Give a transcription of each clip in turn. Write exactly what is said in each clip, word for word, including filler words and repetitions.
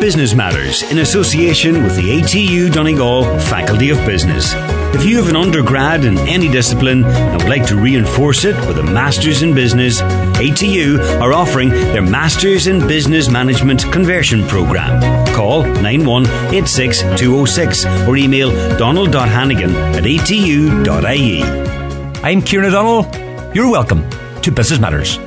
Business Matters in association with the A T U Donegal Faculty of Business. If you have an undergrad in any discipline and would like to reinforce it with a Masters in Business, A T U are offering their Masters in Business Management Conversion Programme. Call nine one eight six two oh six or email donald.hannigan at atu.ie. I'm Ciaran O'Donnell. You're welcome to Business Matters.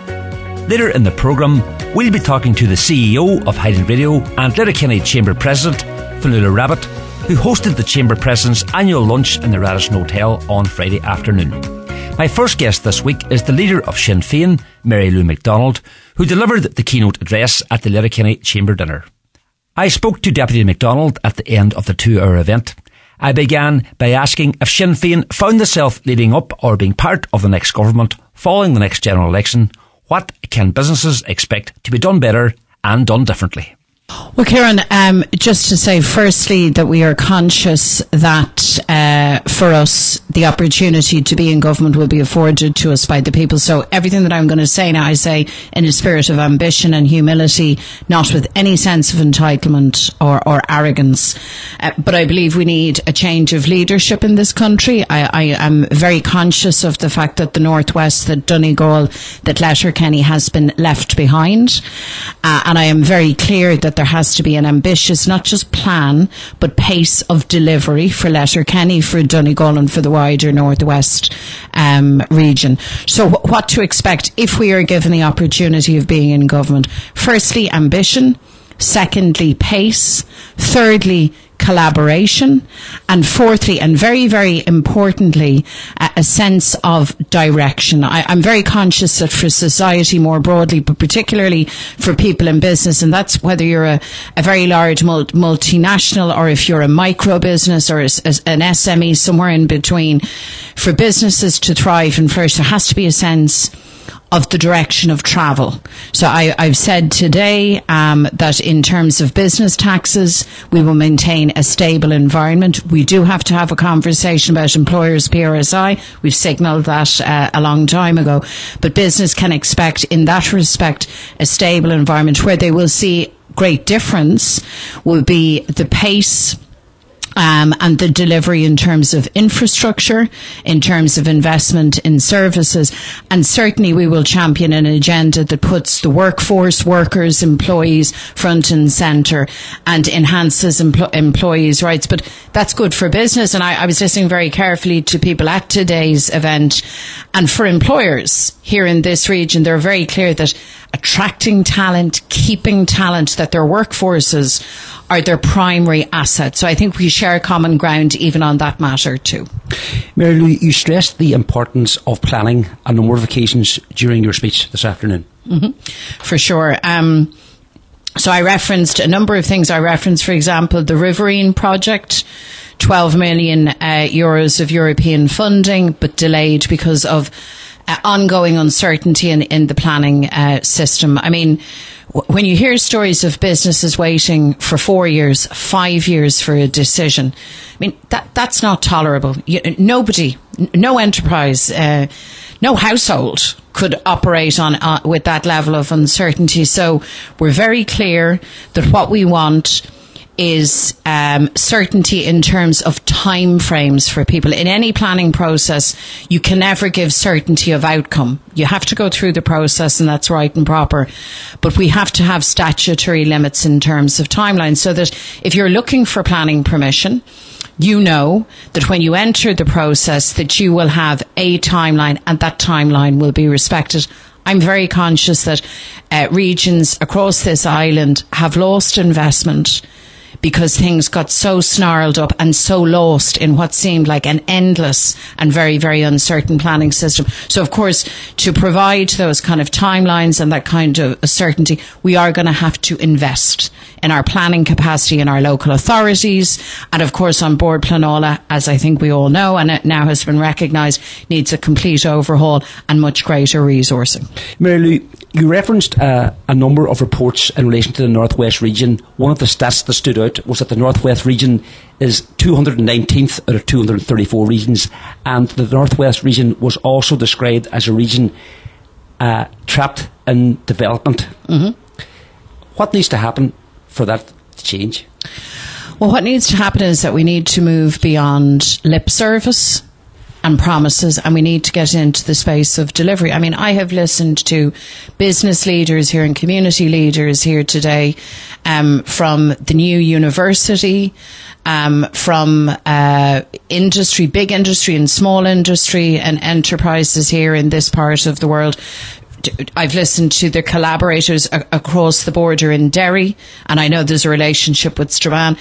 Later in the programme, we'll be talking to the C E O of Highland Radio and Letterkenny Chamber President, Fionnuala Rabbitt, who hosted the Chamber President's annual lunch in the Radisson Hotel on Friday afternoon. My first guest this week is the leader of Sinn Féin, Mary Lou McDonald, who delivered the keynote address at the Letterkenny Chamber dinner. I spoke to Deputy McDonald at the end of the two-hour event. I began by asking if Sinn Féin found itself leading up or being part of the next government following the next general election. What can businesses expect to be done better and done differently? Well, Ciaran, um, just to say firstly that we are conscious that uh, for us the opportunity to be in government will be afforded to us by the people. So everything that I'm going to say now, I say in a spirit of ambition and humility, not with any sense of entitlement or, or arrogance. Uh, but I believe we need a change of leadership in this country. I, I am very conscious of the fact that the North West, that Donegal, that Letterkenny has been left behind. Uh, and I am very clear that there has to be an ambitious, not just plan, but pace of delivery for Letterkenny, for Donegal and for the wider Northwest um, region. So w- what to expect if we are given the opportunity of being in government? Firstly, ambition. Secondly, pace. Thirdly, collaboration. And fourthly, and very, very importantly, a, a sense of direction. I, I'm very conscious that for society more broadly, but particularly for people in business, and that's whether you're a, a very large multi- multinational or if you're a micro business or a, a, an S M E, somewhere in between, for businesses to thrive and flourish, there has to be a sense of the direction of travel. So I, I've said today um, that in terms of business taxes, we will maintain a stable environment. We do have to have a conversation about employers' P R S I. We've signalled that uh, a long time ago. But business can expect, in that respect, a stable environment. Where they will see great difference will be the pace Um, and the delivery in terms of infrastructure, in terms of investment in services. And certainly we will champion an agenda that puts the workforce, workers, employees front and centre and enhances empl- employees' rights. But that's good for business. And I, I was listening very carefully to people at today's event. And for employers here in this region, they're very clear that attracting talent, keeping talent, that their workforces are their primary asset. So I think we share common ground even on that matter too. Mary Lou, you stressed the importance of planning on a number of occasions during your speech this afternoon. Mm-hmm. For sure. Um, so I referenced a number of things. I referenced, for example, the Riverine Project, twelve million uh, euros of European funding, but delayed because of Uh, ongoing uncertainty in, in the planning uh, system. I mean, w- when you hear stories of businesses waiting for four years, five years for a decision, I mean, that that's not tolerable. You, nobody, n- no enterprise, uh, no household could operate on uh, with that level of uncertainty. So we're very clear that what we want is um, certainty in terms of time frames for people. In any planning process, you can never give certainty of outcome. You have to go through the process, and that's right and proper. But we have to have statutory limits in terms of timelines, so that if you're looking for planning permission, you know that when you enter the process that you will have a timeline, and that timeline will be respected. I'm very conscious that uh, regions across this island have lost investment because things got so snarled up and so lost in what seemed like an endless and very, very uncertain planning system. So, of course, to provide those kind of timelines and that kind of certainty, we are going to have to invest in our planning capacity in our local authorities. And, of course, on board Planola, as I think we all know, and it now has been recognised, needs a complete overhaul and much greater resourcing. Mary Lou, you referenced uh, a number of reports in relation to the Northwest region. One of the stats that stood out was that the Northwest region is two hundred nineteenth out of two hundred thirty-four regions, and the Northwest region was also described as a region uh, trapped in development. Mm-hmm. What needs to happen for that to change? Well, what needs to happen is that we need to move beyond lip service and promises, and we need to get into the space of delivery. I mean, I have listened to business leaders here and community leaders here today, um, from the new university, um, from uh, industry, big industry and small industry and enterprises here in this part of the world. I've listened to the collaborators a- across the border in Derry, and I know there's a relationship with Strabane.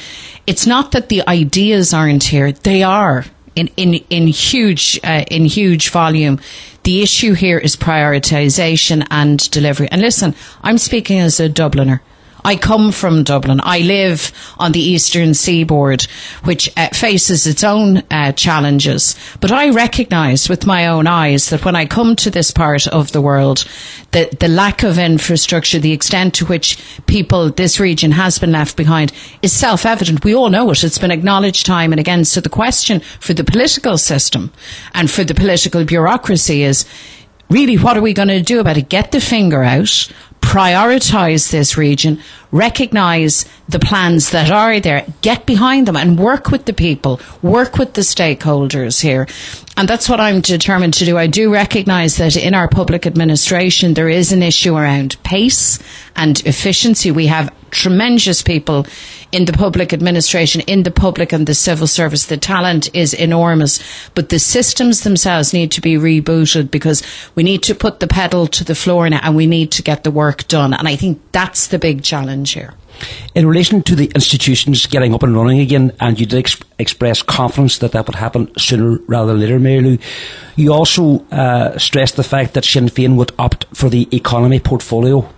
It's not that the ideas aren't here. They are in, in, in huge uh, in huge volume. The issue here is prioritisation and delivery. And listen, I'm speaking as a Dubliner. I come from Dublin. I live on the eastern seaboard, which uh, faces its own uh, challenges. But I recognise with my own eyes that when I come to this part of the world, the, the lack of infrastructure, the extent to which people, this region has been left behind, is self-evident. We all know it. It's been acknowledged time and again. So the question for the political system and for the political bureaucracy is, really, what are we going to do about it? Get the finger out, prioritise this region, recognise the plans that are there, get behind them and work with the people, work with the stakeholders here. And that's what I'm determined to do. I do recognise that in our public administration, there is an issue around pace and efficiency. We have tremendous people in the public administration, in the public and the civil service. The talent is enormous, but the systems themselves need to be rebooted, because we need to put the pedal to the floor now and we need to get the work done. And I think that's the big challenge here. In relation to the institutions getting up and running again, and you did ex- express confidence that that would happen sooner rather than later, Mary Lou, you also uh, stressed the fact that Sinn Féin would opt for the economy portfolio.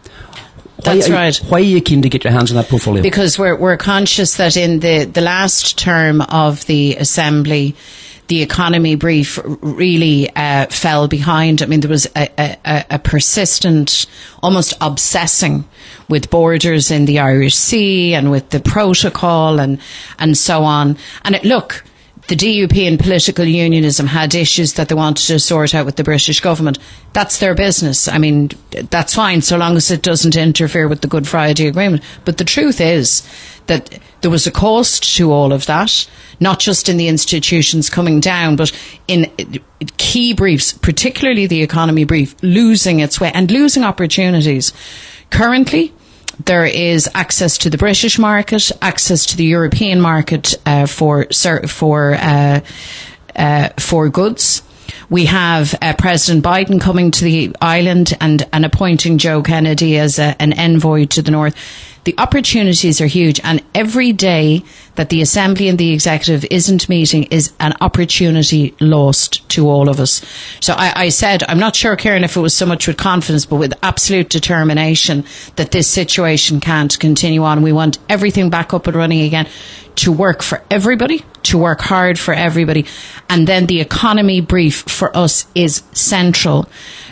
That's why, right. Why are you keen to get your hands on that portfolio? Because we're we're conscious that in the, the last term of the Assembly, the economy brief really uh, fell behind. I mean, there was a, a, a persistent, almost obsessing with borders in the Irish Sea and with the protocol and, and so on. And it, look, the D U P and political unionism had issues that they wanted to sort out with the British government. That's their business. I mean, that's fine, so long as it doesn't interfere with the Good Friday Agreement. But the truth is that there was a cost to all of that, not just in the institutions coming down, but in key briefs, particularly the economy brief, losing its way and losing opportunities. Currently, there is access to the British market, access to the European market uh, for for uh, uh, for goods. We have uh, President Biden coming to the island and, and appointing Joe Kennedy as a, an envoy to the North. The opportunities are huge, and every day that the Assembly and the Executive isn't meeting is an opportunity lost to all of us. So I, I said, I'm not sure, Ciaran, if it was so much with confidence, but with absolute determination that this situation can't continue on. We want everything back up and running again, to work for everybody, to work hard for everybody. And then the economy brief for us is central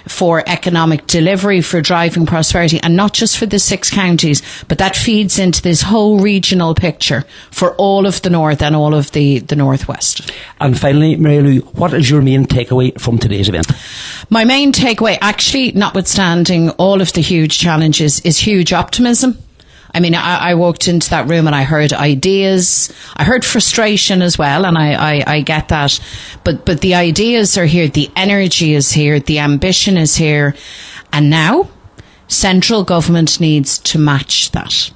for economic delivery, for driving prosperity, and not just for the six counties, but that feeds into this whole regional picture for all of the North and all of the, the Northwest. And finally, Mary Lou, what is your main takeaway from today's event? My main takeaway, actually, notwithstanding all of the huge challenges, is huge optimism. I mean, I, I walked into that room and I heard ideas. I heard frustration as well, and I, I, I get that. But but the ideas are here. The energy is here. The ambition is here. And now, central government needs to match that.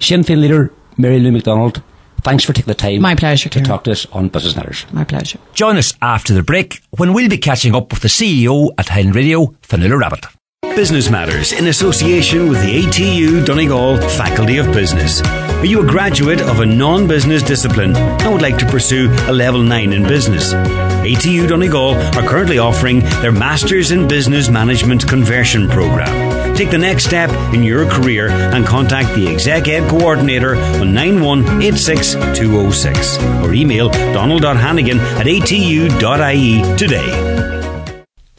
Sinn Féin leader Mary Lou McDonald, thanks for taking the time. My pleasure. To Ciaran. Talk to us on Business Matters. My pleasure. Join us after the break when we'll be catching up with the C E O at Highland Radio, Fionnuala Rabbitt. Business Matters in association with the A T U Donegal Faculty of Business. Are you a graduate of a non-business discipline and would like to pursue a level nine in business? A T U Donegal are currently offering their Masters in Business Management Conversion Programme. Take the next step in your career and contact the Exec Ed Coordinator on nine one eight six two oh six or email donald dot hannigan at a t u dot i e today.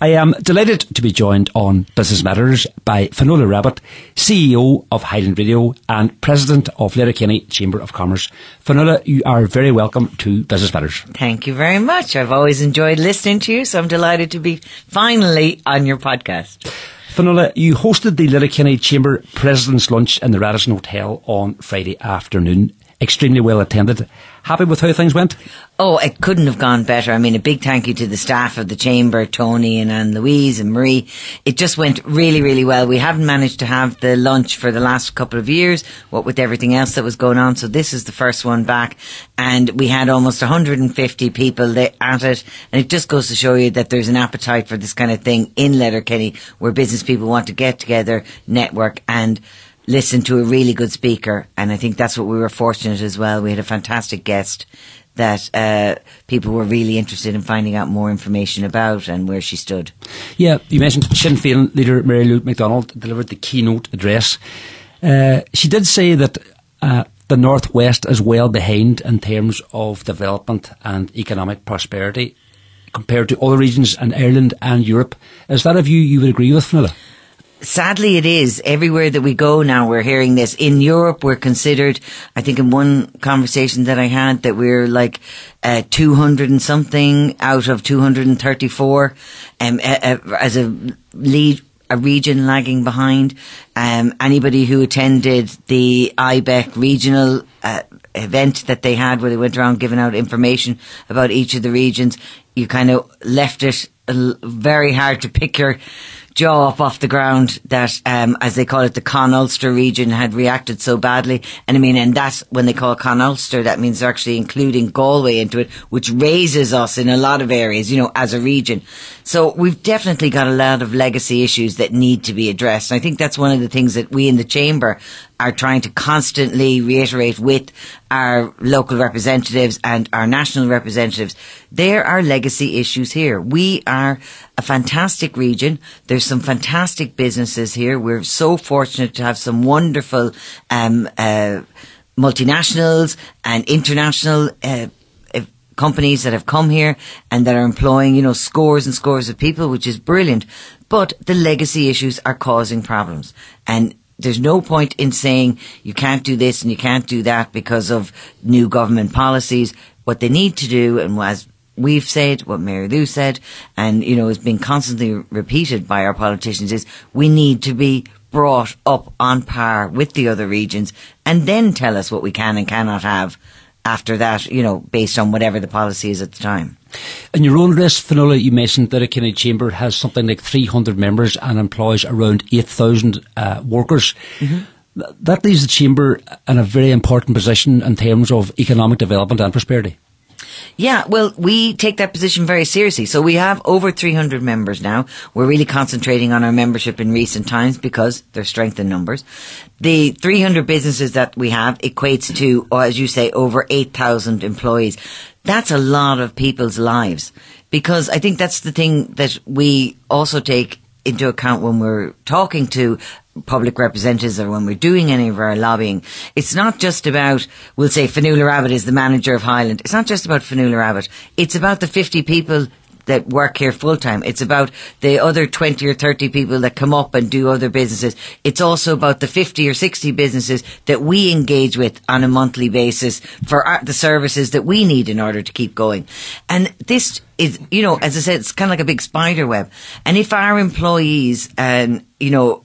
I am delighted to be joined on Business Matters by Fionnuala Rabbitt, C E O of Highland Radio and President of Letterkenny Chamber of Commerce. Fionnuala, you are very welcome to Business Matters. Thank you very much. I've always enjoyed listening to you, so I'm delighted to be finally on your podcast. Fionnuala, you hosted the Letterkenny Chamber President's Lunch in the Radisson Hotel on Friday afternoon. Extremely well attended. Happy with how things went? Oh, it couldn't have gone better. I mean, a big thank you to the staff of the Chamber, Tony and Anne-Louise and Marie. It just went really, really well. We haven't managed to have the lunch for the last couple of years, what with everything else that was going on. So this is the first one back. And we had almost one hundred fifty people at it. And it just goes to show you that there's an appetite for this kind of thing in Letterkenny, where business people want to get together, network and listen to a really good speaker. And I think that's what we were fortunate as well. We had a fantastic guest that uh, people were really interested in finding out more information about and where she stood. Yeah, you mentioned Sinn Féin leader Mary Lou McDonald delivered the keynote address. Uh, she did say that uh, the North West is well behind in terms of development and economic prosperity compared to other regions in Ireland and Europe. Is that a view you would agree with, Fionnuala? Sadly, it is. Everywhere that we go now, we're hearing this. In Europe, we're considered, I think in one conversation that I had, that we're like uh, two hundred and something out of two hundred thirty-four um, uh, as a lead, a region lagging behind. Um, anybody who attended the I B E C regional uh, event that they had, where they went around giving out information about each of the regions, you kind of left it very hard to pick your jaw up off the ground that, um, as they call it, the Con Ulster region had reacted so badly. And I mean, and that's when they call Con Ulster, that means they're actually including Galway into it, which raises us in a lot of areas, you know, as a region. So we've definitely got a lot of legacy issues that need to be addressed. And I think that's one of the things that we in the Chamber are trying to constantly reiterate with our local representatives and our national representatives. There are legacy issues here. We are a fantastic region. There's some fantastic businesses here. We're so fortunate to have some wonderful um, uh, multinationals and international uh, companies that have come here and that are employing, you know, scores and scores of people, which is brilliant. But the legacy issues are causing problems. And there's no point in saying you can't do this and you can't do that because of new government policies. What they need to do, and as we've said, what Mary Lou said, and, you know, has been constantly repeated by our politicians, is we need to be brought up on par with the other regions and then tell us what we can and cannot have after that, you know, based on whatever the policy is at the time. In your own address, Fionnuala, you mentioned that the Letterkenny Chamber has something like three hundred members and employs around eight thousand uh, workers. Mm-hmm. That leaves the Chamber in a very important position in terms of economic development and prosperity. Yeah, well, we take that position very seriously. So we have over three hundred members now. We're really concentrating on our membership in recent times because there's strength in numbers. The three hundred businesses that we have equates to, as you say, over eight thousand employees. That's a lot of people's lives, because I think that's the thing that we also take into account when we're talking to public representatives or when we're doing any of our lobbying. It's not just about, we'll say Fionnuala Rabbitt is the manager of Highland. It's not just about Fionnuala Rabbitt. It's about the fifty people that work here full time. It's about the other twenty or thirty people that come up and do other businesses. It's also about the fifty or sixty businesses that we engage with on a monthly basis for our, the services that we need in order to keep going. And this is, you know, as I said, it's kind of like a big spider web. And if our employees, um, you know,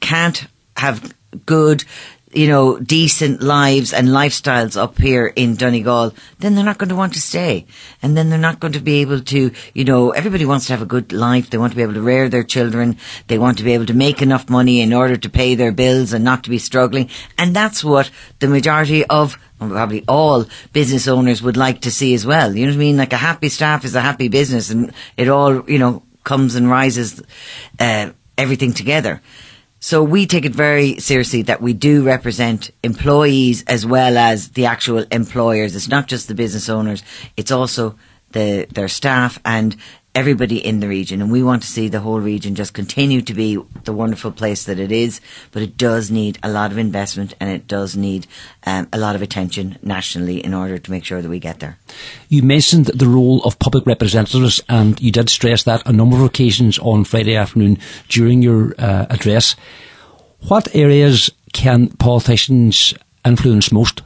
can't have good, you know, decent lives and lifestyles up here in Donegal, then they're not going to want to stay. And then they're not going to be able to, you know, everybody wants to have a good life. They want to be able to rear their children. They want to be able to make enough money in order to pay their bills and not to be struggling. And that's what the majority of, probably all business owners would like to see as well. You know what I mean? Like a happy staff is a happy business, and it all, you know, comes and rises, uh, everything together. So we take it very seriously that we do represent employees as well as the actual employers. It's not just the business owners. It's also the, their staff and everybody in the region, and we want to see the whole region just continue to be the wonderful place that it is, but it does need a lot of investment and it does need um, a lot of attention nationally in order to make sure that we get there. You mentioned the role of public representatives, and you did stress that a number of occasions on Friday afternoon during your uh, address. What areas can politicians influence most?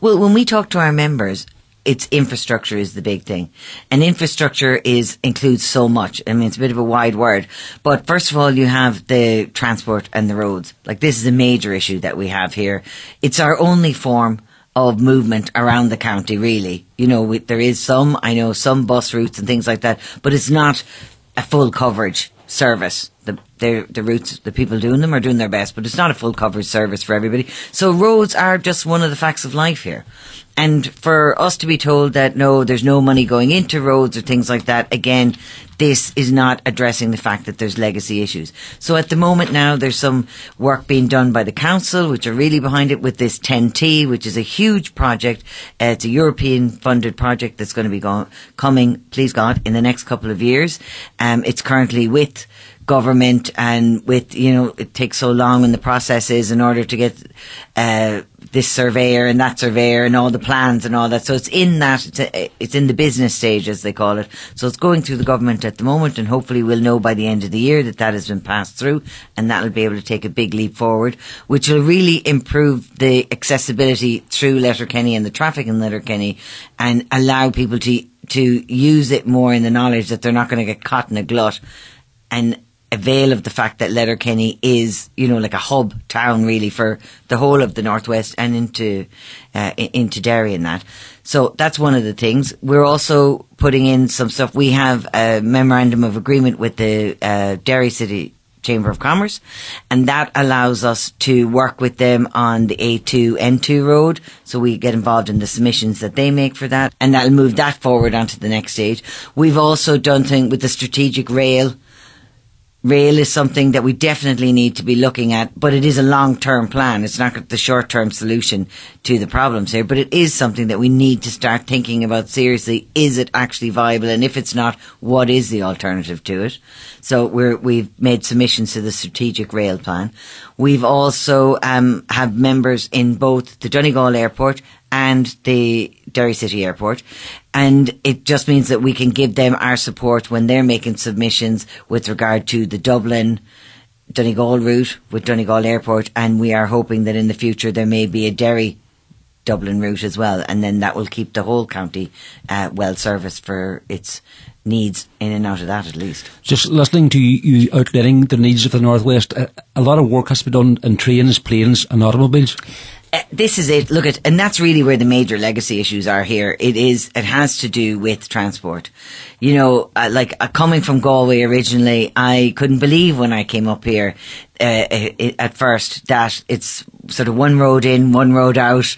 Well, when we talk to our members, it's infrastructure is the big thing. And infrastructure is includes so much. I mean, it's a bit of a wide word. But first of all, you have the transport and the roads. Like, this is a major issue that we have here. It's our only form of movement around the county, really. You know, we, there is some, I know, some bus routes and things like that, but it's not a full coverage service. The, the, the routes, the people doing them are doing their best, but it's not a full coverage service for everybody. So roads are just one of the facts of life here. And for us to be told that, no, there's no money going into roads or things like that, again, this is not addressing the fact that there's legacy issues. So at the moment now, there's some work being done by the council, which are really behind it, with this ten T, which is a huge project. Uh, it's a European-funded project that's going to be go- coming, please God, in the next couple of years. Um, it's currently with government, and with, you know, it takes so long in the processes in order to get uh, this surveyor and that surveyor and all the plans and all that. So it's in that, it's, a, it's in the business stage, as they call it. So it's going through the government at the moment, and hopefully we'll know by the end of the year that that has been passed through, and that'll be able to take a big leap forward, which will really improve the accessibility through Letterkenny and the traffic in Letterkenny, and allow people to to use it more in the knowledge that they're not going to get caught in a glut, and avail of the fact that Letterkenny is, you know, like a hub town really for the whole of the Northwest and into uh, into Derry and that. So that's one of the things. We're also putting in some stuff. We have a memorandum of agreement with the uh, Derry City Chamber of Commerce, and that allows us to work with them on the A two N two road, so we get involved in the submissions that they make for that, and that'll move that forward onto the next stage. We've also done things with the strategic rail. Rail is something that we definitely need to be looking at, but it is a long-term plan. It's not the short-term solution to the problems here, but it is something that we need to start thinking about seriously. Is it actually viable? And if it's not, what is the alternative to it? So we're, we've made submissions to the strategic rail plan. We've also um, have members in both the Donegal Airport and the Derry City Airport. And it just means that we can give them our support when they're making submissions with regard to the Dublin Donegal route with Donegal Airport. And we are hoping that in the future there may be a Derry Dublin route as well. And then that will keep the whole county uh, well serviced for its needs in and out of that, at least. Just listening to you outlining the needs of the Northwest, a, a lot of work has to be done in trains, planes and automobiles. Uh, this is it. Look at, and that's really where the major legacy issues are here. It is, it has to do with transport. You know, uh, like uh, coming from Galway originally, I couldn't believe when I came up here uh, it, at first that it's sort of one road in, one road out.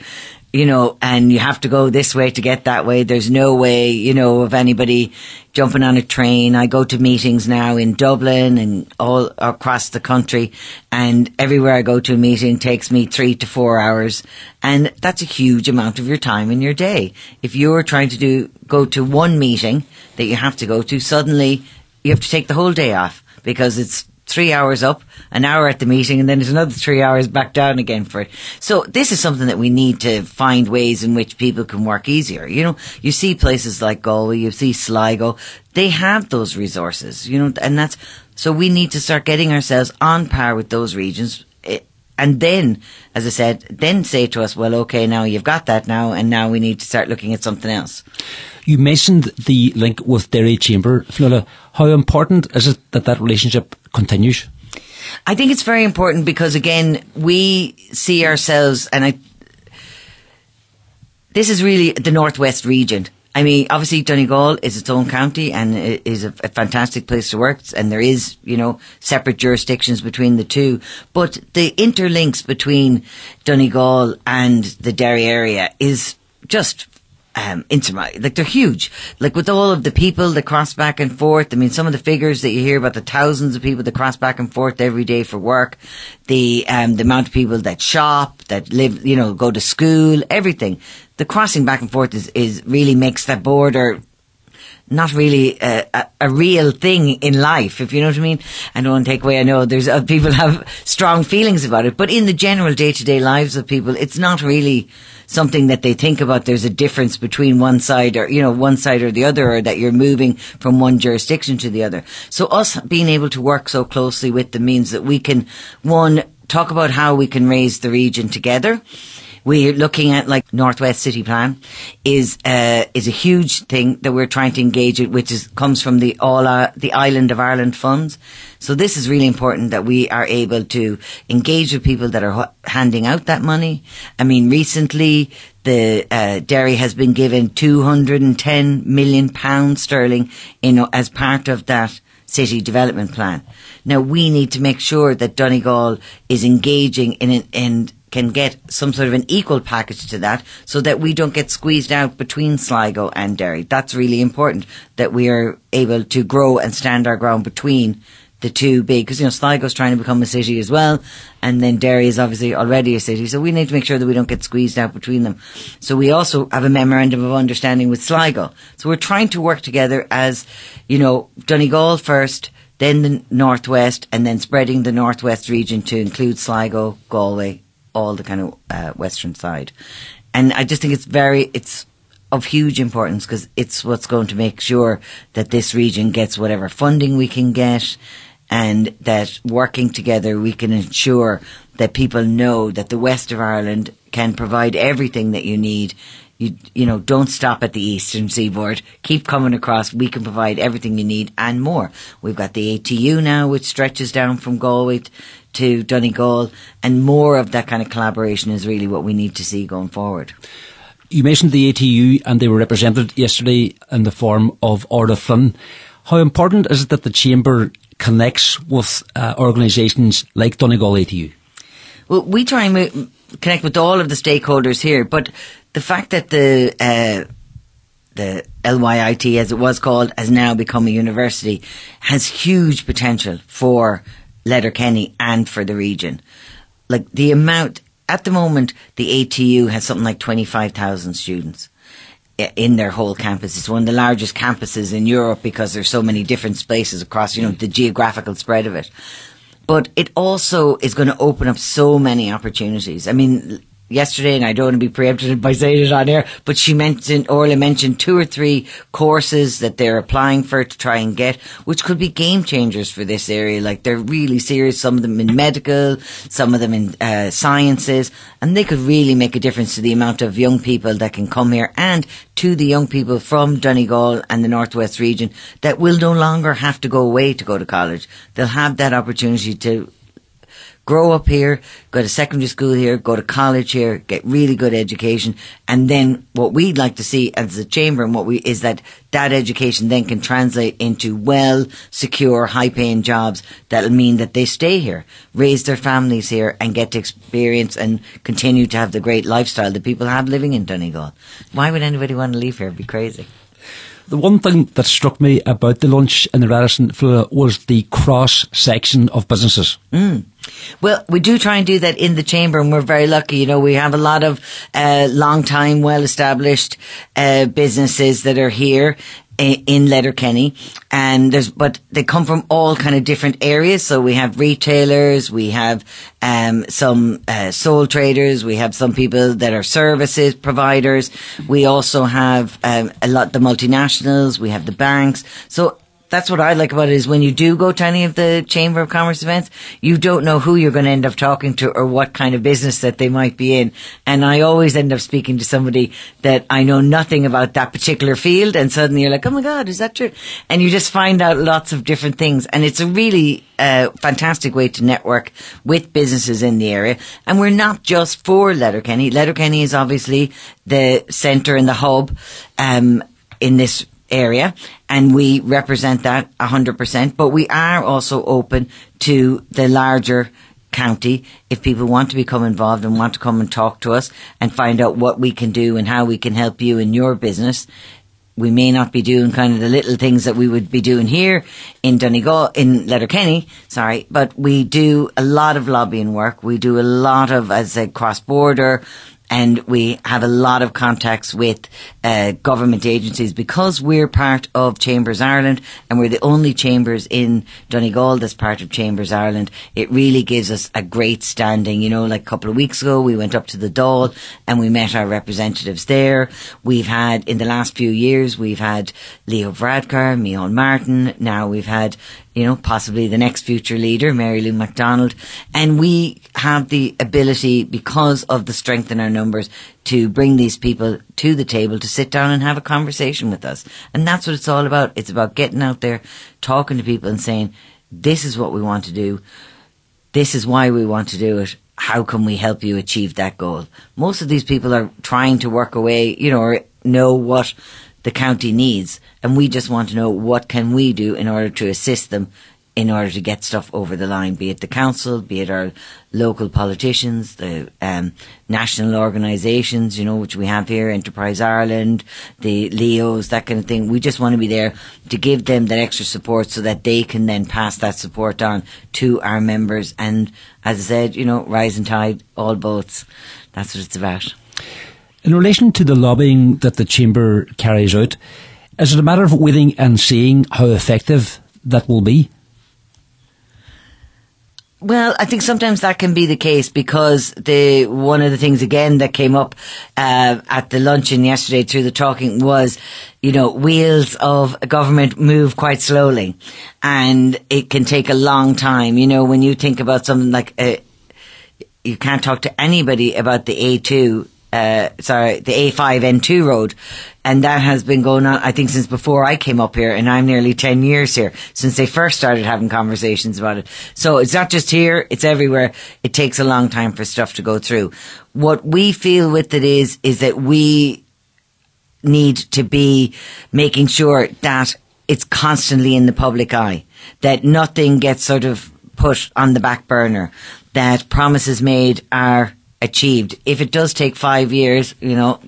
You know, and you have to go this way to get that way. There's no way, you know, of anybody jumping on a train. I go to meetings now in Dublin and all across the country, and everywhere I go to a meeting takes me three to four hours. And that's a huge amount of your time in your day. If you're trying to do, go to one meeting that you have to go to, suddenly you have to take the whole day off because it's three hours up, an hour at the meeting, and then there's another three hours back down again for it. So this is something that we need to find ways in which people can work easier. You know, you see places like Galway, you see Sligo, they have those resources, you know, and that's, so we need to start getting ourselves on par with those regions. And then, as I said, then say to us, well, okay, now you've got that now, and now we need to start looking at something else. You mentioned the link with Derry Chamber, Fionnuala. How important is it that that relationship continues? I think it's very important because, again, we see ourselves, and I, this is really the Northwest region. I mean, obviously Donegal is its own county and it is a, a fantastic place to work, and there is, you know, separate jurisdictions between the two. But the interlinks between Donegal and the Derry area is just Um, like they're huge. Like with all of the people that cross back and forth, I mean, some of the figures that you hear about, the thousands of people that cross back and forth every day for work, the um, the amount of people that shop, that live, you know, go to school, everything. The crossing back and forth is, is really makes that border not really a, a, a real thing in life, if you know what I mean. I don't want to take away, I know there's uh, people have strong feelings about it, but in the general day-to-day lives of people, it's not really something that they think about. There's a difference between one side or, you know, one side or the other, or that you're moving from one jurisdiction to the other. So us being able to work so closely with them means that we can, one, talk about how we can raise the region together. We're looking at, like, Northwest City Plan is uh, is a huge thing that we're trying to engage it, which is comes from the All Our, the Island of Ireland funds. So this is really important that we are able to engage with people that are handing out that money. I mean, recently the uh, Derry has been given two hundred ten million pounds sterling in as part of that city development plan. Now we need to make sure that Donegal is engaging in an and can get some sort of an equal package to that, so that we don't get squeezed out between Sligo and Derry. That's really important, that we are able to grow and stand our ground between the two big, because, you know, Sligo's trying to become a city as well, and then Derry is obviously already a city, so we need to make sure that we don't get squeezed out between them. So we also have a memorandum of understanding with Sligo. So we're trying to work together as, you know, Donegal first, then the Northwest, and then spreading the Northwest region to include Sligo, Galway, all the kind of uh, western side. And I just think it's very, it's of huge importance, because it's what's going to make sure that this region gets whatever funding we can get, and that working together we can ensure that people know that the west of Ireland can provide everything that you need. You, you know, don't stop at the eastern seaboard. Keep coming across. We can provide everything you need and more. We've got the A T U now, which stretches down from Galway to to Donegal, and more of that kind of collaboration is really what we need to see going forward. You mentioned the A T U, and they were represented yesterday in the form of Ard Flynn. How important is it that the Chamber connects with uh, organisations like Donegal A T U? Well, we try and connect with all of the stakeholders here, but the fact that the uh, the L Y I T, as it was called, has now become a university, has huge potential for Letterkenny and for the region. Like, the amount at the moment, the A T U has something like twenty-five thousand students in their whole campus. It's one of the largest campuses in Europe, because there's so many different spaces across, you know, the geographical spread of it. But it also is going to open up so many opportunities. I mean, yesterday, and I don't want to be preempted by saying it on air, but she mentioned, Orla mentioned two or three courses that they're applying for to try and get, which could be game changers for this area. Like, they're really serious, some of them in medical, some of them in uh, sciences, and they could really make a difference to the amount of young people that can come here, and to the young people from Donegal and the Northwest region that will no longer have to go away to go to college. They'll have that opportunity to grow up here, go to secondary school here, go to college here, get really good education, and then what we'd like to see as the Chamber and what we is that that education then can translate into well, secure, high-paying jobs that'll mean that they stay here, raise their families here, and get to experience and continue to have the great lifestyle that people have living in Donegal. Why would anybody want to leave here? It'd be crazy. The one thing that struck me about the lunch in the Radisson Fleur was the cross-section of businesses. Mm. Well, we do try and do that in the Chamber, and we're very lucky. You know, we have a lot of uh, long-time, well-established uh, businesses that are here in Letterkenny, and there's but they come from all kind of different areas. So we have retailers, we have um, some uh, sole traders, we have some people that are services providers. We also have um, a lot the multinationals, we have the banks. So that's what I like about it, is when you do go to any of the Chamber of Commerce events, you don't know who you're going to end up talking to or what kind of business that they might be in. And I always end up speaking to somebody that I know nothing about that particular field, and suddenly you're like, oh my God, is that true? And you just find out lots of different things. And it's a really uh, fantastic way to network with businesses in the area. And we're not just for Letterkenny. Letterkenny is obviously the centre and the hub um, in this area, and we represent that one hundred percent, but we are also open to the larger county if people want to become involved and want to come and talk to us and find out what we can do and how we can help you in your business. We may not be doing kind of the little things that we would be doing here in Donegal, in Letterkenny, sorry, but we do a lot of lobbying work. We do a lot of, as I said, cross-border and we have a lot of contacts with uh, government agencies because we're part of Chambers Ireland, and we're the only chambers in Donegal that's part of Chambers Ireland. It really gives us a great standing. You know, like a couple of weeks ago we went up to the Dáil and we met our representatives there. We've had, in the last few years, we've had Leo Varadkar, Micheál Martin, now we've had, you know, possibly the next future leader, Mary Lou McDonald. And we have the ability, because of the strength in our numbers, to bring these people to the table, to sit down and have a conversation with us. And that's what it's all about. It's about getting out there, talking to people and saying, this is what we want to do. This is why we want to do it. How can we help you achieve that goal? Most of these people are trying to work away, you know, or know what the county needs, and we just want to know what can we do in order to assist them in order to get stuff over the line, be it the council, be it our local politicians, the um, national organisations, you know, which we have here, Enterprise Ireland, the L E Os, that kind of thing. We just want to be there to give them that extra support so that they can then pass that support on to our members. And as I said, you know, rising tide, all boats. That's what it's about. In relation to the lobbying that the Chamber carries out, is it a matter of waiting and seeing how effective that will be? Well, I think sometimes that can be the case, because the one of the things, again, that came up uh, at the luncheon yesterday through the talking was, you know, wheels of government move quite slowly and it can take a long time. You know, when you think about something like, uh, you can't talk to anybody about the A two Uh, sorry, the A five N two road. And that has been going on, I think, since before I came up here, and I'm nearly ten years here, since they first started having conversations about it. So it's not just here, it's everywhere. It takes a long time for stuff to go through. What we feel with it is, is that we need to be making sure that it's constantly in the public eye, that nothing gets sort of put on the back burner, that promises made are achieved. If it does take five years, you know,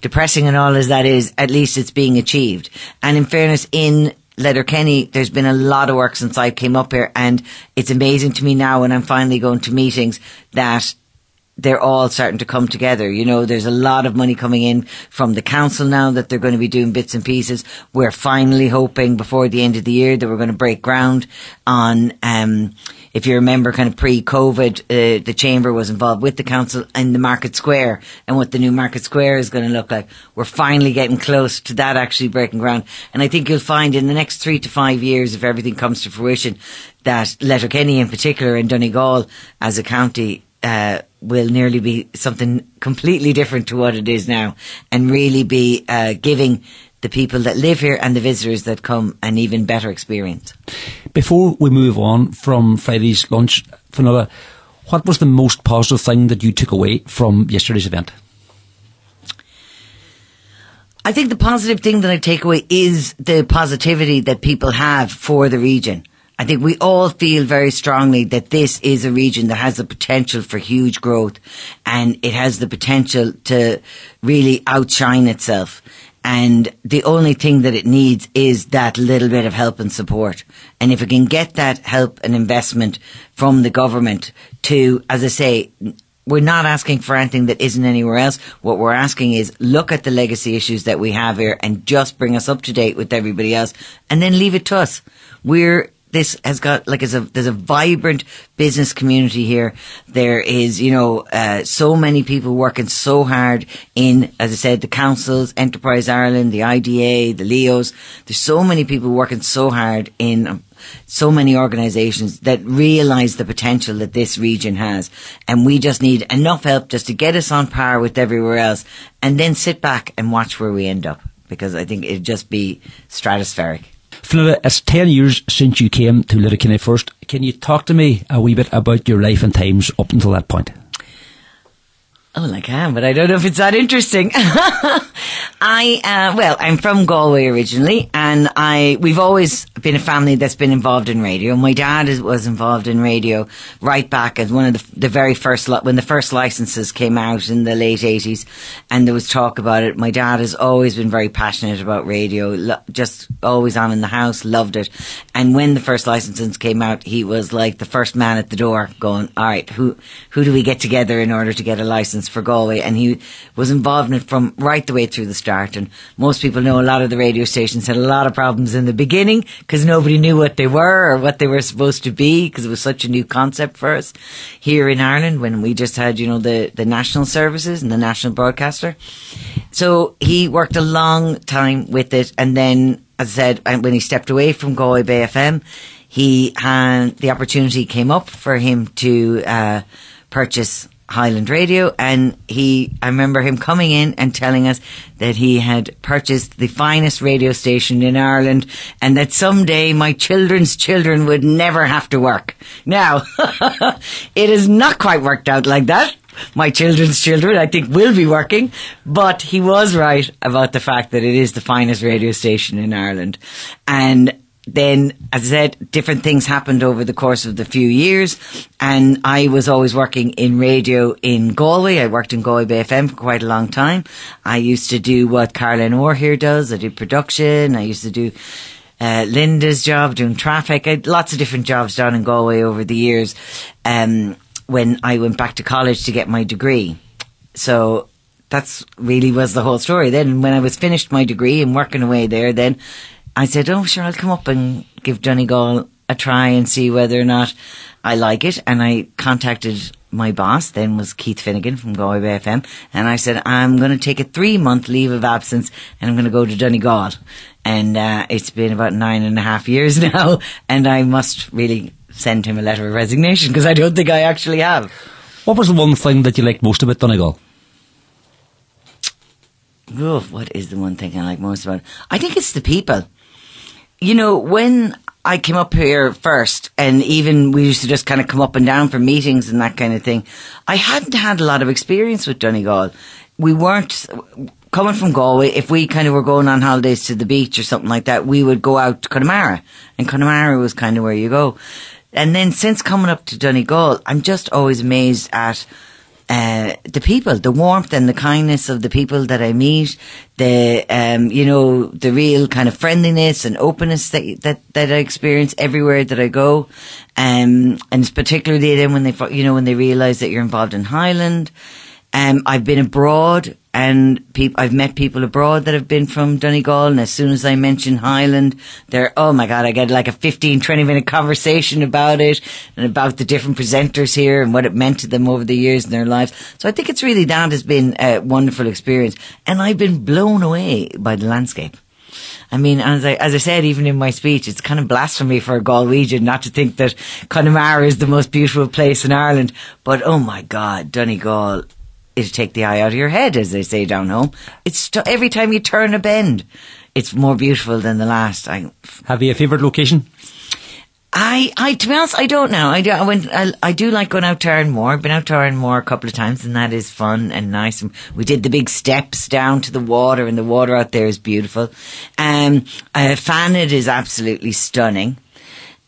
depressing and all as that is, at least it's being achieved. And in fairness, in Letterkenny, there's been a lot of work since I came up here, and it's amazing to me now when I'm finally going to meetings that they're all starting to come together. You know, there's a lot of money coming in from the council now that they're going to be doing bits and pieces. We're finally hoping before the end of the year that we're going to break ground on, um, if you remember, kind of pre-COVID, uh, the Chamber was involved with the council in the Market Square and what the new Market Square is going to look like. We're finally getting close to that actually breaking ground. And I think you'll find in the next three to five years, if everything comes to fruition, that Letterkenny in particular and Donegal as a county uh will nearly be something completely different to what it is now, and really be uh, giving the people that live here and the visitors that come an even better experience. Before we move on from Friday's lunch, Fionnuala, what was the most positive thing that you took away from yesterday's event? I think the positive thing that I take away is the positivity that people have for the region. I think we all feel very strongly that this is a region that has the potential for huge growth, and it has the potential to really outshine itself. And the only thing that it needs is that little bit of help and support. And if it can get that help and investment from the government to, as I say, we're not asking for anything that isn't anywhere else. What we're asking is look at the legacy issues that we have here and just bring us up to date with everybody else, and then leave it to us. We're This has got, like, as a, there's a vibrant business community here. There is, you know, uh, so many people working so hard in, as I said, the councils, Enterprise Ireland, the I D A, the L E Os. There's so many people working so hard in um, so many organisations that realise the potential that this region has. And we just need enough help just to get us on par with everywhere else, and then sit back and watch where we end up, because I think it'd just be stratospheric. Fionnuala, it's ten years since you came to Letterkenny first. Can you talk to me a wee bit about your life and times up until that point? Oh, well, I can, but I don't know if it's that interesting. I, uh, well, I'm from Galway originally, and I, we've always been a family that's been involved in radio. My dad is, was involved in radio right back as one of the, the very first, when the first licenses came out in the late eighties, and there was talk about it. My dad has always been very passionate about radio, lo- just always on in the house, loved it. And when the first licenses came out, he was like the first man at the door going, all right, who, who do we get together in order to get a license for Galway? And he was involved in it from right the way through the start. And most people know a lot of the radio stations had a lot of problems in the beginning because nobody knew what they were or what they were supposed to be, because it was such a new concept for us here in Ireland when we just had, you know, the, the national services and the national broadcaster. So he worked a long time with it. And then, as I said, when he stepped away from Galway Bay F M, he had the opportunity came up for him to uh, purchase Highland Radio, and he, I remember him coming in and telling us that he had purchased the finest radio station in Ireland, and that someday my children's children would never have to work. Now, it has not quite worked out like that. My children's children, I think, will be working, but he was right about the fact that it is the finest radio station in Ireland. And then, as I said, different things happened over the course of the few years, and I was always working in radio in Galway. I worked in Galway Bay F M for quite a long time. I used to do what Caroline O'Hare here does. I did production. I used to do uh, Linda's job, doing traffic. I had lots of different jobs down in Galway over the years um, when I went back to college to get my degree. So that's really was the whole story. Then when I was finished my degree and working away there, then I said, oh, sure, I'll come up and give Donegal a try and see whether or not I like it. And I contacted my boss, then was Keith Finnegan from Galway Bay F M, and I said, I'm going to take a three-month leave of absence and I'm going to go to Donegal. And uh, it's been about nine and a half years now, and I must really send him a letter of resignation because I don't think I actually have. What was the one thing that you liked most about Donegal? Oh, what is the one thing I like most about it? I think it's the people. You know, when I came up here first, and even we used to just kind of come up and down for meetings and that kind of thing, I hadn't had a lot of experience with Donegal. We weren't, coming from Galway, if we kind of were going on holidays to the beach or something like that, we would go out to Connemara, and Connemara was kind of where you go. And then since coming up to Donegal, I'm just always amazed at Uh, the people, the warmth and the kindness of the people that I meet, the, um, you know, the real kind of friendliness and openness that, that, that I experience everywhere that I go. Um, and particularly then when they, you know, when they realize that you're involved in Highland. Um, I've been abroad and pe- I've met people abroad that have been from Donegal, and as soon as I mention Highland, they're, oh my God, I get like a fifteen, twenty minute conversation about it and about the different presenters here and what it meant to them over the years in their lives. So I think it's really, that has been a wonderful experience, and I've been blown away by the landscape. I mean, as I as I said, even in my speech, it's kind of blasphemy for a Galwegian not to think that Connemara is the most beautiful place in Ireland, but oh my God, Donegal, it'll take the eye out of your head, as they say down home. It's t- every time you turn a bend, it's more beautiful than the last. I, Have you a favourite location? I, I, to be honest, I don't know. I do, I, went, I, I do like going out to Arranmore. I've been out to Arranmore a couple of times, and that is fun and nice. And we did the big steps down to the water, and the water out there is beautiful. Um, uh, Fanid is absolutely stunning.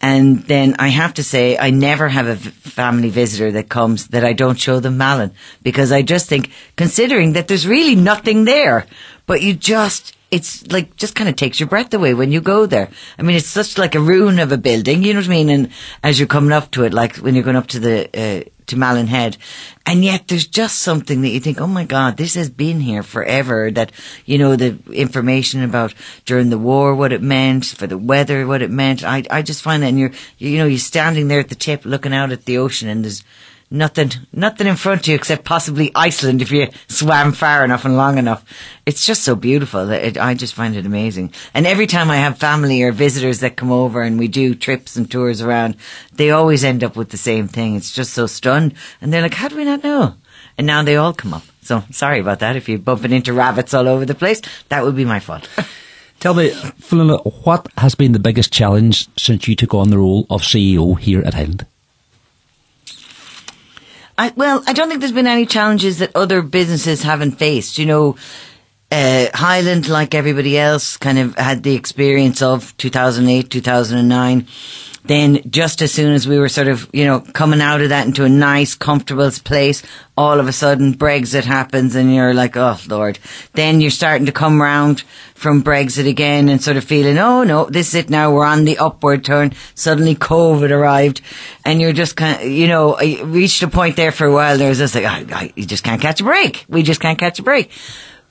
And then I have to say, I never have a v- family visitor that comes that I don't show them Malin, because I just think, considering that there's really nothing there, but you just, it's like, just kind of takes your breath away when you go there. I mean, it's such like a ruin of a building, you know what I mean? And as you're coming up to it, like when you're going up to the, uh, to Malin Head, and yet there's just something that you think, oh my God, this has been here forever, that, you know, the information about during the war, what it meant, for the weather, what it meant. I, I just find that, and you're, you know, you're standing there at the tip looking out at the ocean, and there's nothing, nothing in front of you except possibly Iceland if you swam far enough and long enough. It's just so beautiful. It, I just find it amazing. And every time I have family or visitors that come over and we do trips and tours around, they always end up with the same thing. It's just so stunned. And they're like, how do we not know? And now they all come up. So sorry about that. If you're bumping into rabbits all over the place, that would be my fault. Tell me, Fionnuala, what has been the biggest challenge since you took on the role of C E O here at Highland? I, well, I don't think there's been any challenges that other businesses haven't faced. You know, Uh, Highland, like everybody else, kind of had the experience of two thousand eight, two thousand nine. Then just as soon as we were sort of, you know, coming out of that into a nice, comfortable place, all of a sudden Brexit happens and you're like, oh, Lord. Then you're starting to come round from Brexit again and sort of feeling, oh, no, this is it now. We're on the upward turn. Suddenly COVID arrived and you're just kind of, you know, I reached a point there for a while. There was just like, oh, I, you just can't catch a break. We just can't catch a break.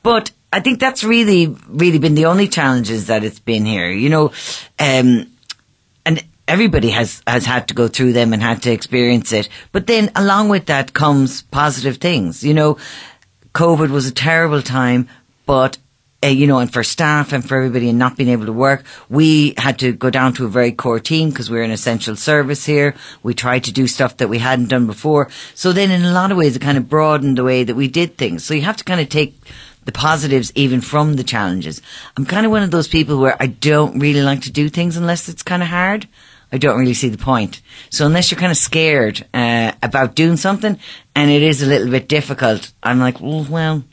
But I think that's really, really been the only challenges that it's been here, you know, um, and everybody has, has had to go through them and had to experience it. But then along with that comes positive things. You know, COVID was a terrible time, but, uh, you know, and for staff and for everybody and not being able to work, we had to go down to a very core team because we're an essential service here. We tried to do stuff that we hadn't done before. So then in a lot of ways, it kind of broadened the way that we did things. So you have to kind of take the positives even from the challenges. I'm kind of one of those people where I don't really like to do things unless it's kind of hard. I don't really see the point. So unless you're kind of scared uh, about doing something and it is a little bit difficult, I'm like, well, well,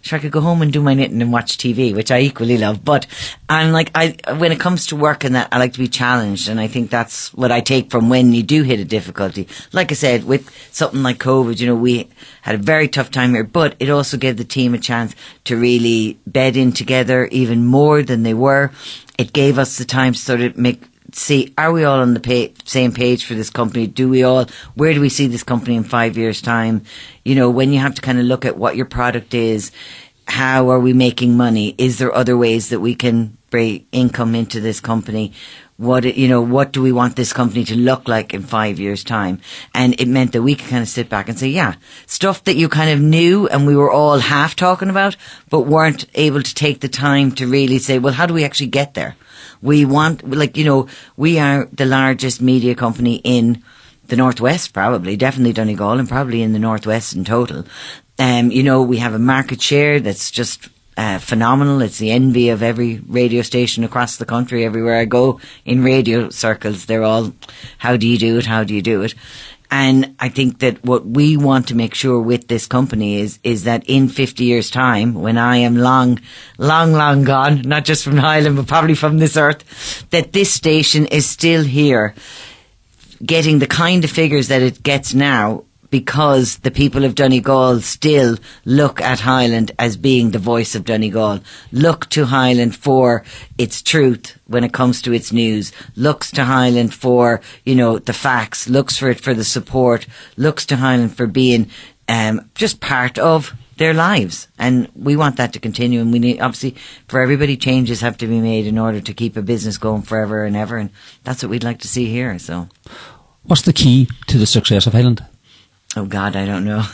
sure, I could go home and do my knitting and watch T V, which I equally love. But I'm like, I when it comes to work and that, I like to be challenged. And I think that's what I take from when you do hit a difficulty. Like I said, with something like COVID, you know, we had a very tough time here, but it also gave the team a chance to really bed in together even more than they were. It gave us the time to sort of make see, are we all on the pay, same page for this company? Do we all, where do we see this company in five years' time? You know, when you have to kind of look at what your product is, how are we making money? Is there other ways that we can bring income into this company? What, you know, what do we want this company to look like in five years' time? And it meant that we could kind of sit back and say, yeah, stuff that you kind of knew and we were all half talking about, but weren't able to take the time to really say, well, how do we actually get there? We want, like, you know, we are the largest media company in the Northwest, probably, definitely Donegal and probably in the Northwest in total. Um, you know, we have a market share that's just uh, phenomenal. It's the envy of every radio station across the country. Everywhere I go in radio circles, they're all, how do you do it? How do you do it? And I think that what we want to make sure with this company is is that in fifty years' time, when I am long, long, long gone, not just from Highland, but probably from this earth, that this station is still here, getting the kind of figures that it gets now, because the people of Donegal still look at Highland as being the voice of Donegal, look to Highland for its truth when it comes to its news, looks to Highland for, you know, the facts, looks for it for the support, looks to Highland for being um, just part of their lives. And we want that to continue. And we need, obviously, for everybody, changes have to be made in order to keep a business going forever and ever. And that's what we'd like to see here. So, what's the key to the success of Highland? Oh, God, I don't know.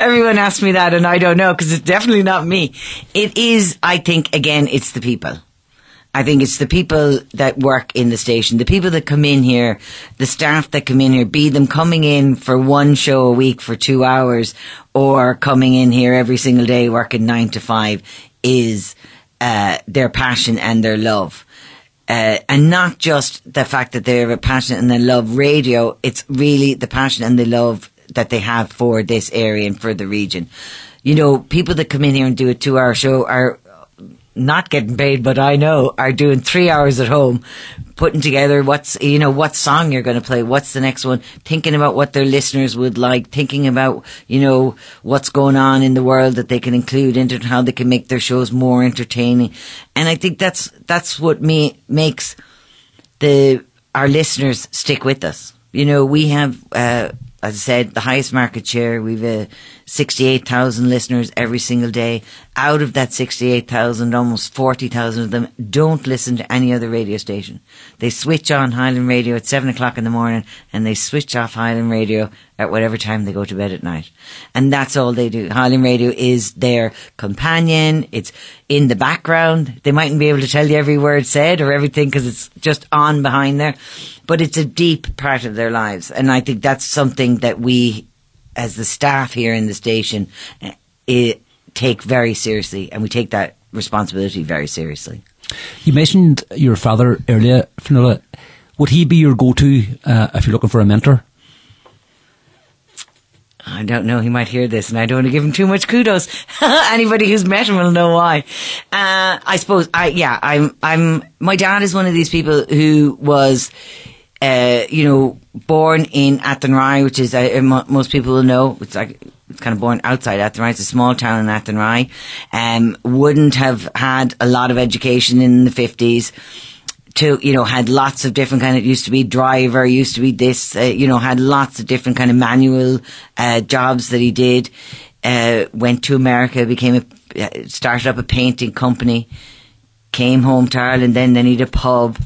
Everyone asks me that and I don't know, because it's definitely not me. It is, I think, again, it's the people. I think it's the people that work in the station, the people that come in here, the staff that come in here, be them coming in for one show a week for two hours or coming in here every single day working nine to five, is uh, their passion and their love. Uh, and not just the fact that they're passionate and they love radio, it's really the passion and the love that they have for this area and for the region. You know, people that come in here and do a two-hour show are not getting paid, but I know are doing three hours at home, putting together what's, you know, what song you're going to play, what's the next one, thinking about what their listeners would like, thinking about, you know, what's going on in the world that they can include into how they can make their shows more entertaining. And I think that's, that's what me makes the, our listeners stick with us. You know, we have, uh, as I said, the highest market share. We've uh, sixty-eight thousand listeners every single day. Out of that sixty-eight thousand, almost forty thousand of them don't listen to any other radio station. They switch on Highland Radio at seven o'clock in the morning and they switch off Highland Radio at whatever time they go to bed at night. And that's all they do. Highland Radio is their companion. It's in the background. They mightn't be able to tell you every word said or everything because it's just on behind there. But it's a deep part of their lives. And I think that's something that we, as the staff here in the station, it, take very seriously. And we take that responsibility very seriously. You mentioned your father earlier, Fionnuala. Would he be your go-to uh, if you're looking for a mentor? I don't know, he might hear this and I don't want to give him too much kudos. Anybody who's met him will know why. Uh, I suppose, I, yeah, I'm, I'm, my dad is one of these people who was, uh, you know, born in Athenry, which is, uh, most people will know, it's like, it's kind of born outside Athenry. It's a small town in Athenry. Um, wouldn't have had a lot of education in the fifties. To, you know, had lots of different kind of, used to be driver, used to be this, uh, you know, had lots of different kind of manual uh, jobs that he did. Uh, went to America, became a, started up a painting company, came home to Ireland, then, then he had a pub.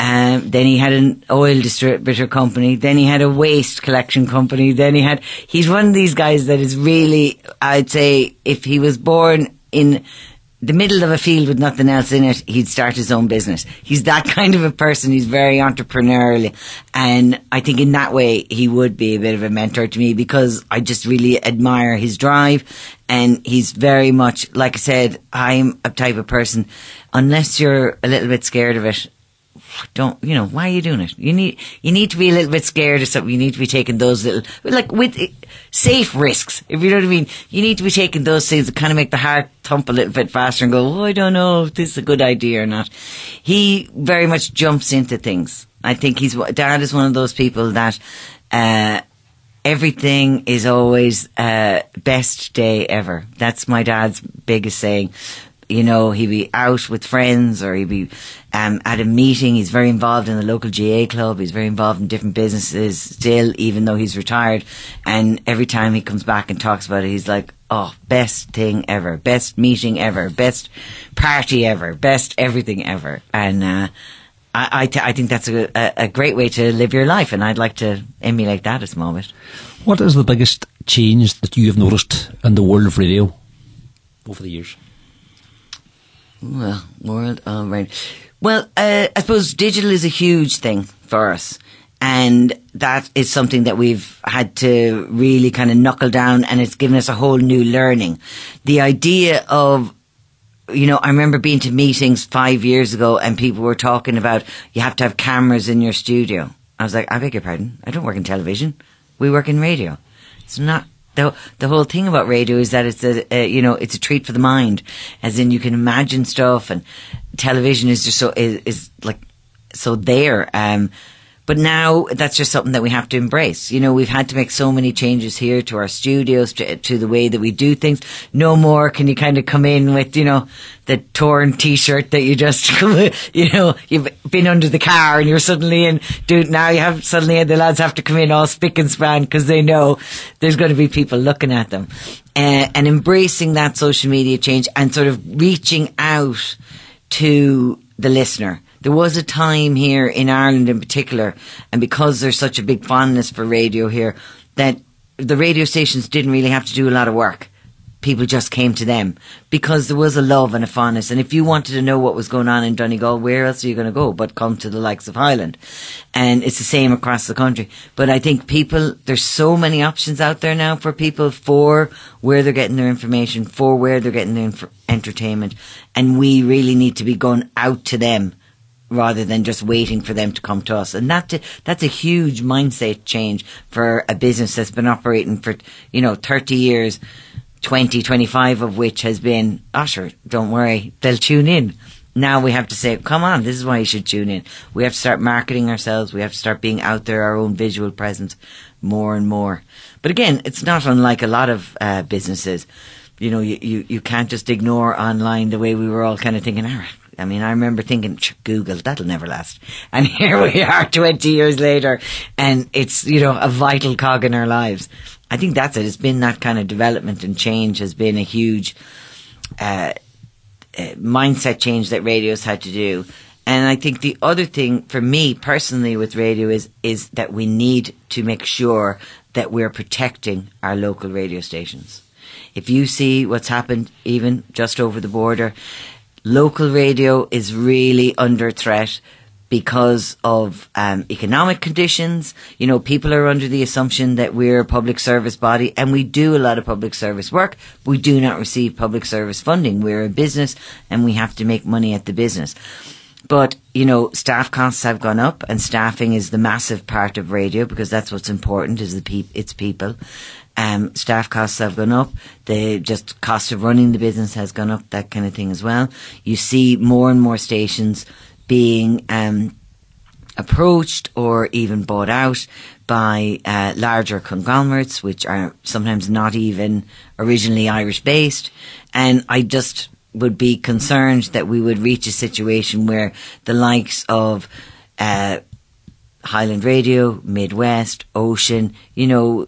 Um, then he had an oil distributor company. Then he had a waste collection company. Then he had, he's one of these guys that is really, I'd say, if he was born in the middle of a field with nothing else in it, he'd start his own business. He's that kind of a person. He's very entrepreneurial. And I think in that way, he would be a bit of a mentor to me because I just really admire his drive. And he's very much, like I said, I'm a type of person, unless you're a little bit scared of it, don't, you know, why are you doing it? You need, you need to be a little bit scared of something. You need to be taking those little, like with safe risks, if you know what I mean. You need to be taking those things that kind of make the heart thump a little bit faster and go, oh, I don't know if this is a good idea or not. He very much jumps into things. I think he's, Dad is one of those people that, uh, everything is always, uh, best day ever. That's my dad's biggest saying. You know, he'd be out with friends or he'd be um, at a meeting. He's very involved in the local G A club. He's very involved in different businesses still, even though he's retired. And every time he comes back and talks about it, he's like, oh, best thing ever, best meeting ever, best party ever, best everything ever. And uh, I, I, th- I think that's a, a great way to live your life. And I'd like to emulate that at the moment. What is the biggest change that you have noticed in the world of radio over the years? Well, world of radio. Well, uh, I suppose digital is a huge thing for us. And that is something that we've had to really kind of knuckle down, and it's given us a whole new learning. The idea of, you know, I remember being to meetings five years ago and people were talking about you have to have cameras in your studio. I was like, I beg your pardon, I don't work in television. We work in radio. It's not... The, the whole thing about radio is that it's a, uh, you know, it's a treat for the mind, as in you can imagine stuff, and television is just so, is, is like, so there. Um, but now that's just something that we have to embrace. You know, we've had to make so many changes here to our studios, to, to the way that we do things. No more can you kind of come in with, you know, the torn t-shirt that you just, you know, you've been under the car and you're suddenly in, dude, now you have, suddenly the lads have to come in all spick and span because they know there's going to be people looking at them. Uh, and embracing that social media change and sort of reaching out to the listener. There was a time here in Ireland in particular, and because there's such a big fondness for radio here, that the radio stations didn't really have to do a lot of work. People just came to them because there was a love and a fondness. And if you wanted to know what was going on in Donegal, where else are you going to go but come to the likes of Highland? And it's the same across the country. But I think people, there's so many options out there now for people, for where they're getting their information, for where they're getting their inf- entertainment. And we really need to be going out to them rather than just waiting for them to come to us. And that to, that's a huge mindset change for a business that's been operating for, you know, thirty years. twenty, twenty-five of which has been, oh sure, don't worry, they'll tune in. Now we have to say, come on, this is why you should tune in. We have to start marketing ourselves. We have to start being out there, our own visual presence, more and more. But again, it's not unlike a lot of uh, businesses. You know, you, you, you can't just ignore online the way we were all kind of thinking, all right. I mean, I remember thinking, Google, that'll never last. And here we are twenty years later, and it's, you know, a vital cog in our lives. I think that's it. It's been that kind of development and change has been a huge uh, uh, mindset change that radio's had to do. And I think the other thing for me personally with radio is is that we need to make sure that we're protecting our local radio stations. If you see what's happened even just over the border, local radio is really under threat because of um, economic conditions. You know, people are under the assumption that we're a public service body, and we do a lot of public service work. But we do not receive public service funding. We're a business and we have to make money at the business. But, you know, staff costs have gone up, and staffing is the massive part of radio, because that's what's important, is the pe- its people. Um, staff costs have gone up. The just cost of running the business has gone up, that kind of thing as well. You see more and more stations being um, approached or even bought out by uh, larger conglomerates, which are sometimes not even originally Irish-based. And I just would be concerned that we would reach a situation where the likes of uh, Highland Radio, Midwest, Ocean, you know,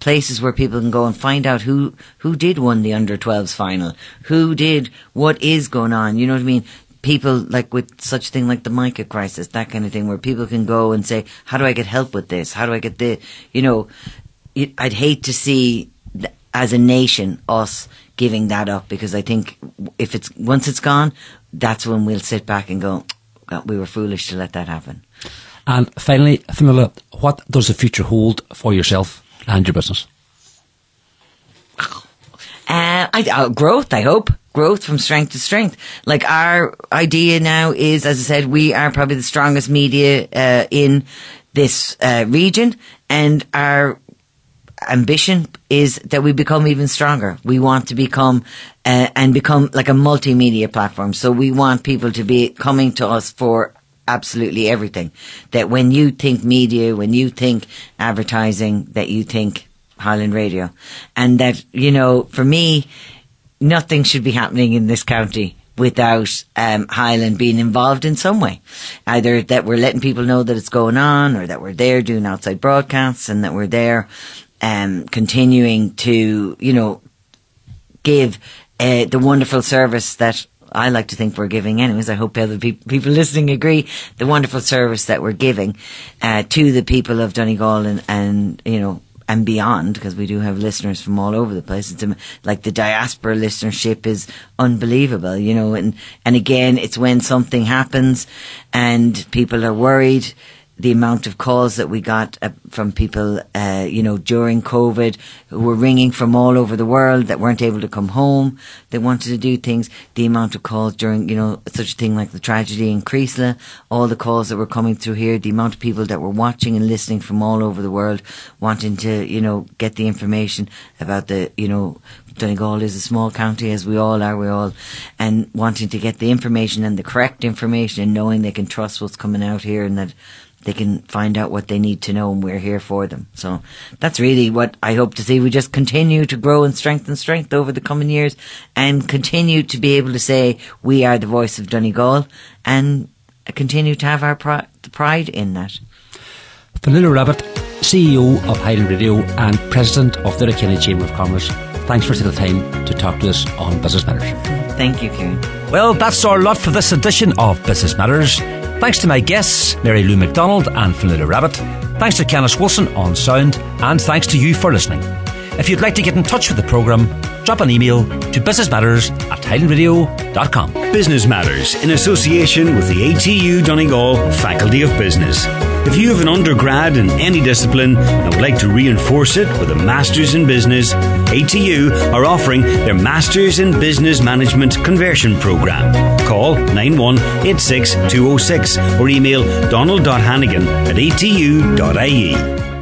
places where people can go and find out who, who did win the under twelves final, who did, what is going on, you know what I mean? People, like with such thing like the MICA crisis, that kind of thing, where people can go and say, how do I get help with this? How do I get this? You know, I'd hate to see, as a nation, us giving that up, because I think if it's once it's gone, that's when we'll sit back and go, God, we were foolish to let that happen. And finally, Fionnuala, what does the future hold for yourself and your business? Uh, I, uh, growth, I hope. Growth from strength to strength. Like, our idea now is, as I said, we are probably the strongest media uh, in this uh, region, and our ambition is that we become even stronger. We want to become uh, and become like a multimedia platform. So we want people to be coming to us for absolutely everything. That when you think media, when you think advertising, that you think Highland Radio. And that, you know, for me, nothing should be happening in this county without um, Highland being involved in some way. Either that we're letting people know that it's going on, or that we're there doing outside broadcasts, and that we're there um, continuing to, you know, give uh, the wonderful service that I like to think we're giving anyways. I hope other pe- people listening agree, the wonderful service that we're giving uh, to the people of Donegal and, and you know, and beyond, because we do have listeners from all over the place. It's like the diaspora listenership is unbelievable, you know, and, and again, it's when something happens and people are worried. The amount of calls that we got uh, from people, uh, you know, during COVID, who were ringing from all over the world that weren't able to come home. They wanted to do things. The amount of calls during, you know, such a thing like the tragedy in Creasla, all the calls that were coming through here, the amount of people that were watching and listening from all over the world, wanting to, you know, get the information about the, you know, Donegal is a small county, as we all are, we all, and wanting to get the information and the correct information, and knowing they can trust what's coming out here, and that they can find out what they need to know, and we're here for them. So that's really what I hope to see. We just continue to grow and strengthen strength over the coming years, and continue to be able to say we are the voice of Donegal, and continue to have our pri- pride in that. Fionnuala Rabbitt, C E O of Highland Radio and President of the Letterkenny Chamber of Commerce, thanks for taking the time to talk to us on Business Matters. Thank you, Ciaran. Well, that's our lot for this edition of Business Matters. Thanks to my guests, Mary Lou McDonald and Fionnuala Rabbitt. Thanks to Kenneth Wilson on sound, and thanks to you for listening. If you'd like to get in touch with the programme, drop an email to business matters at highland radio dot com. Business Matters, in association with the A T U Donegal Faculty of Business. If you have an undergrad in any discipline and would like to reinforce it with a Masters in Business, A T U are offering their Masters in Business Management Conversion Programme. Call nine one eight six two oh six or email donald dot hannigan at a t u dot i e.